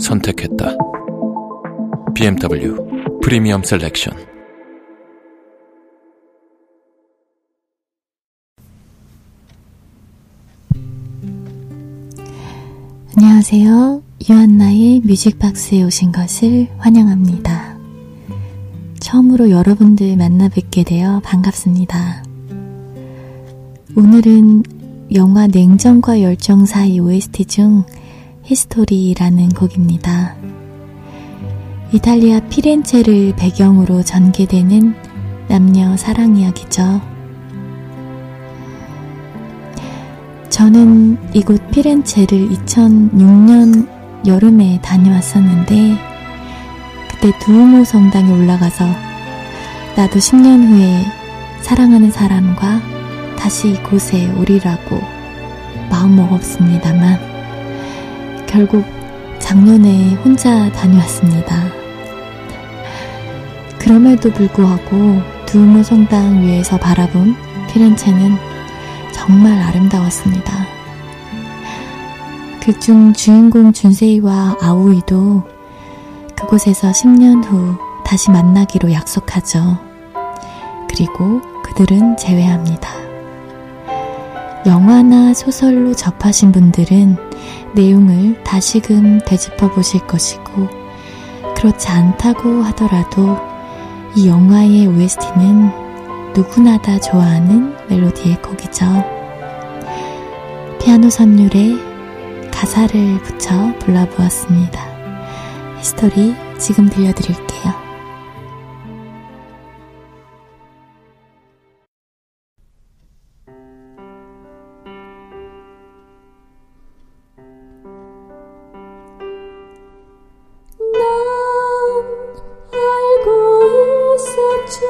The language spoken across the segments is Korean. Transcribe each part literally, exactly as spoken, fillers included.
선택했다. 비엠더블유 프리미엄 셀렉션. 안녕하세요. 유한나의 뮤직박스에 오신 것을 환영합니다. 처음으로 여러분들 만나 뵙게 되어 반갑습니다. 오늘은 영화 냉정과 열정 사이 오에스티 중 히스토리라는 곡입니다. 이탈리아 피렌체를 배경으로 전개되는 남녀 사랑 이야기죠. 저는 이곳 피렌체를 이천육년 여름에 다녀왔었는데, 그때 두오모 성당에 올라가서 나도 십년 후에 사랑하는 사람과 다시 이곳에 오리라고 마음먹었습니다만 결국 작년에 혼자 다녀왔습니다. 그럼에도 불구하고 두오모 성당 위에서 바라본 피렌체는 정말 아름다웠습니다. 그중 주인공 준세이와 아오이도 그곳에서 십년 후 다시 만나기로 약속하죠. 그리고 그들은 재회합니다. 영화나 소설로 접하신 분들은 내용을 다시금 되짚어 보실 것이고, 그렇지 않다고 하더라도 이 영화의 오에스티는 누구나 다 좋아하는 멜로디의 곡이죠. 피아노 선율에 가사를 붙여 불러보았습니다. 히스토리 지금 들려드릴게요. 난 알고 있었죠.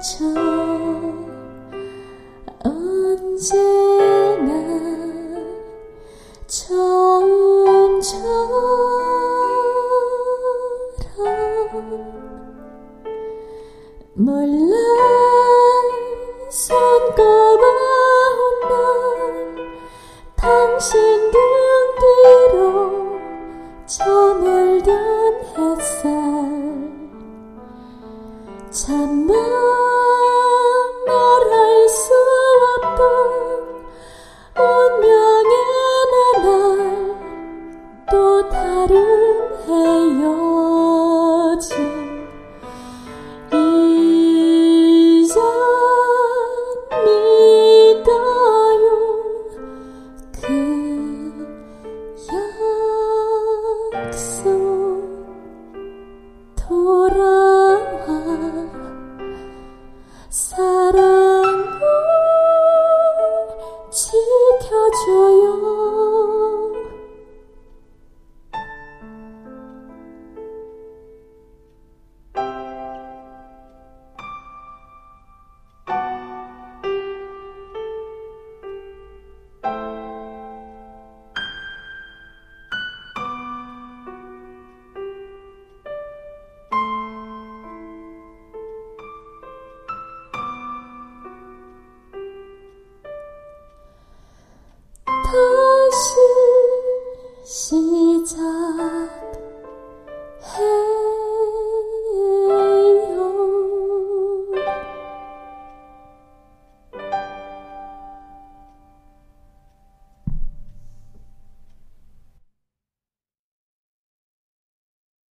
상처 언제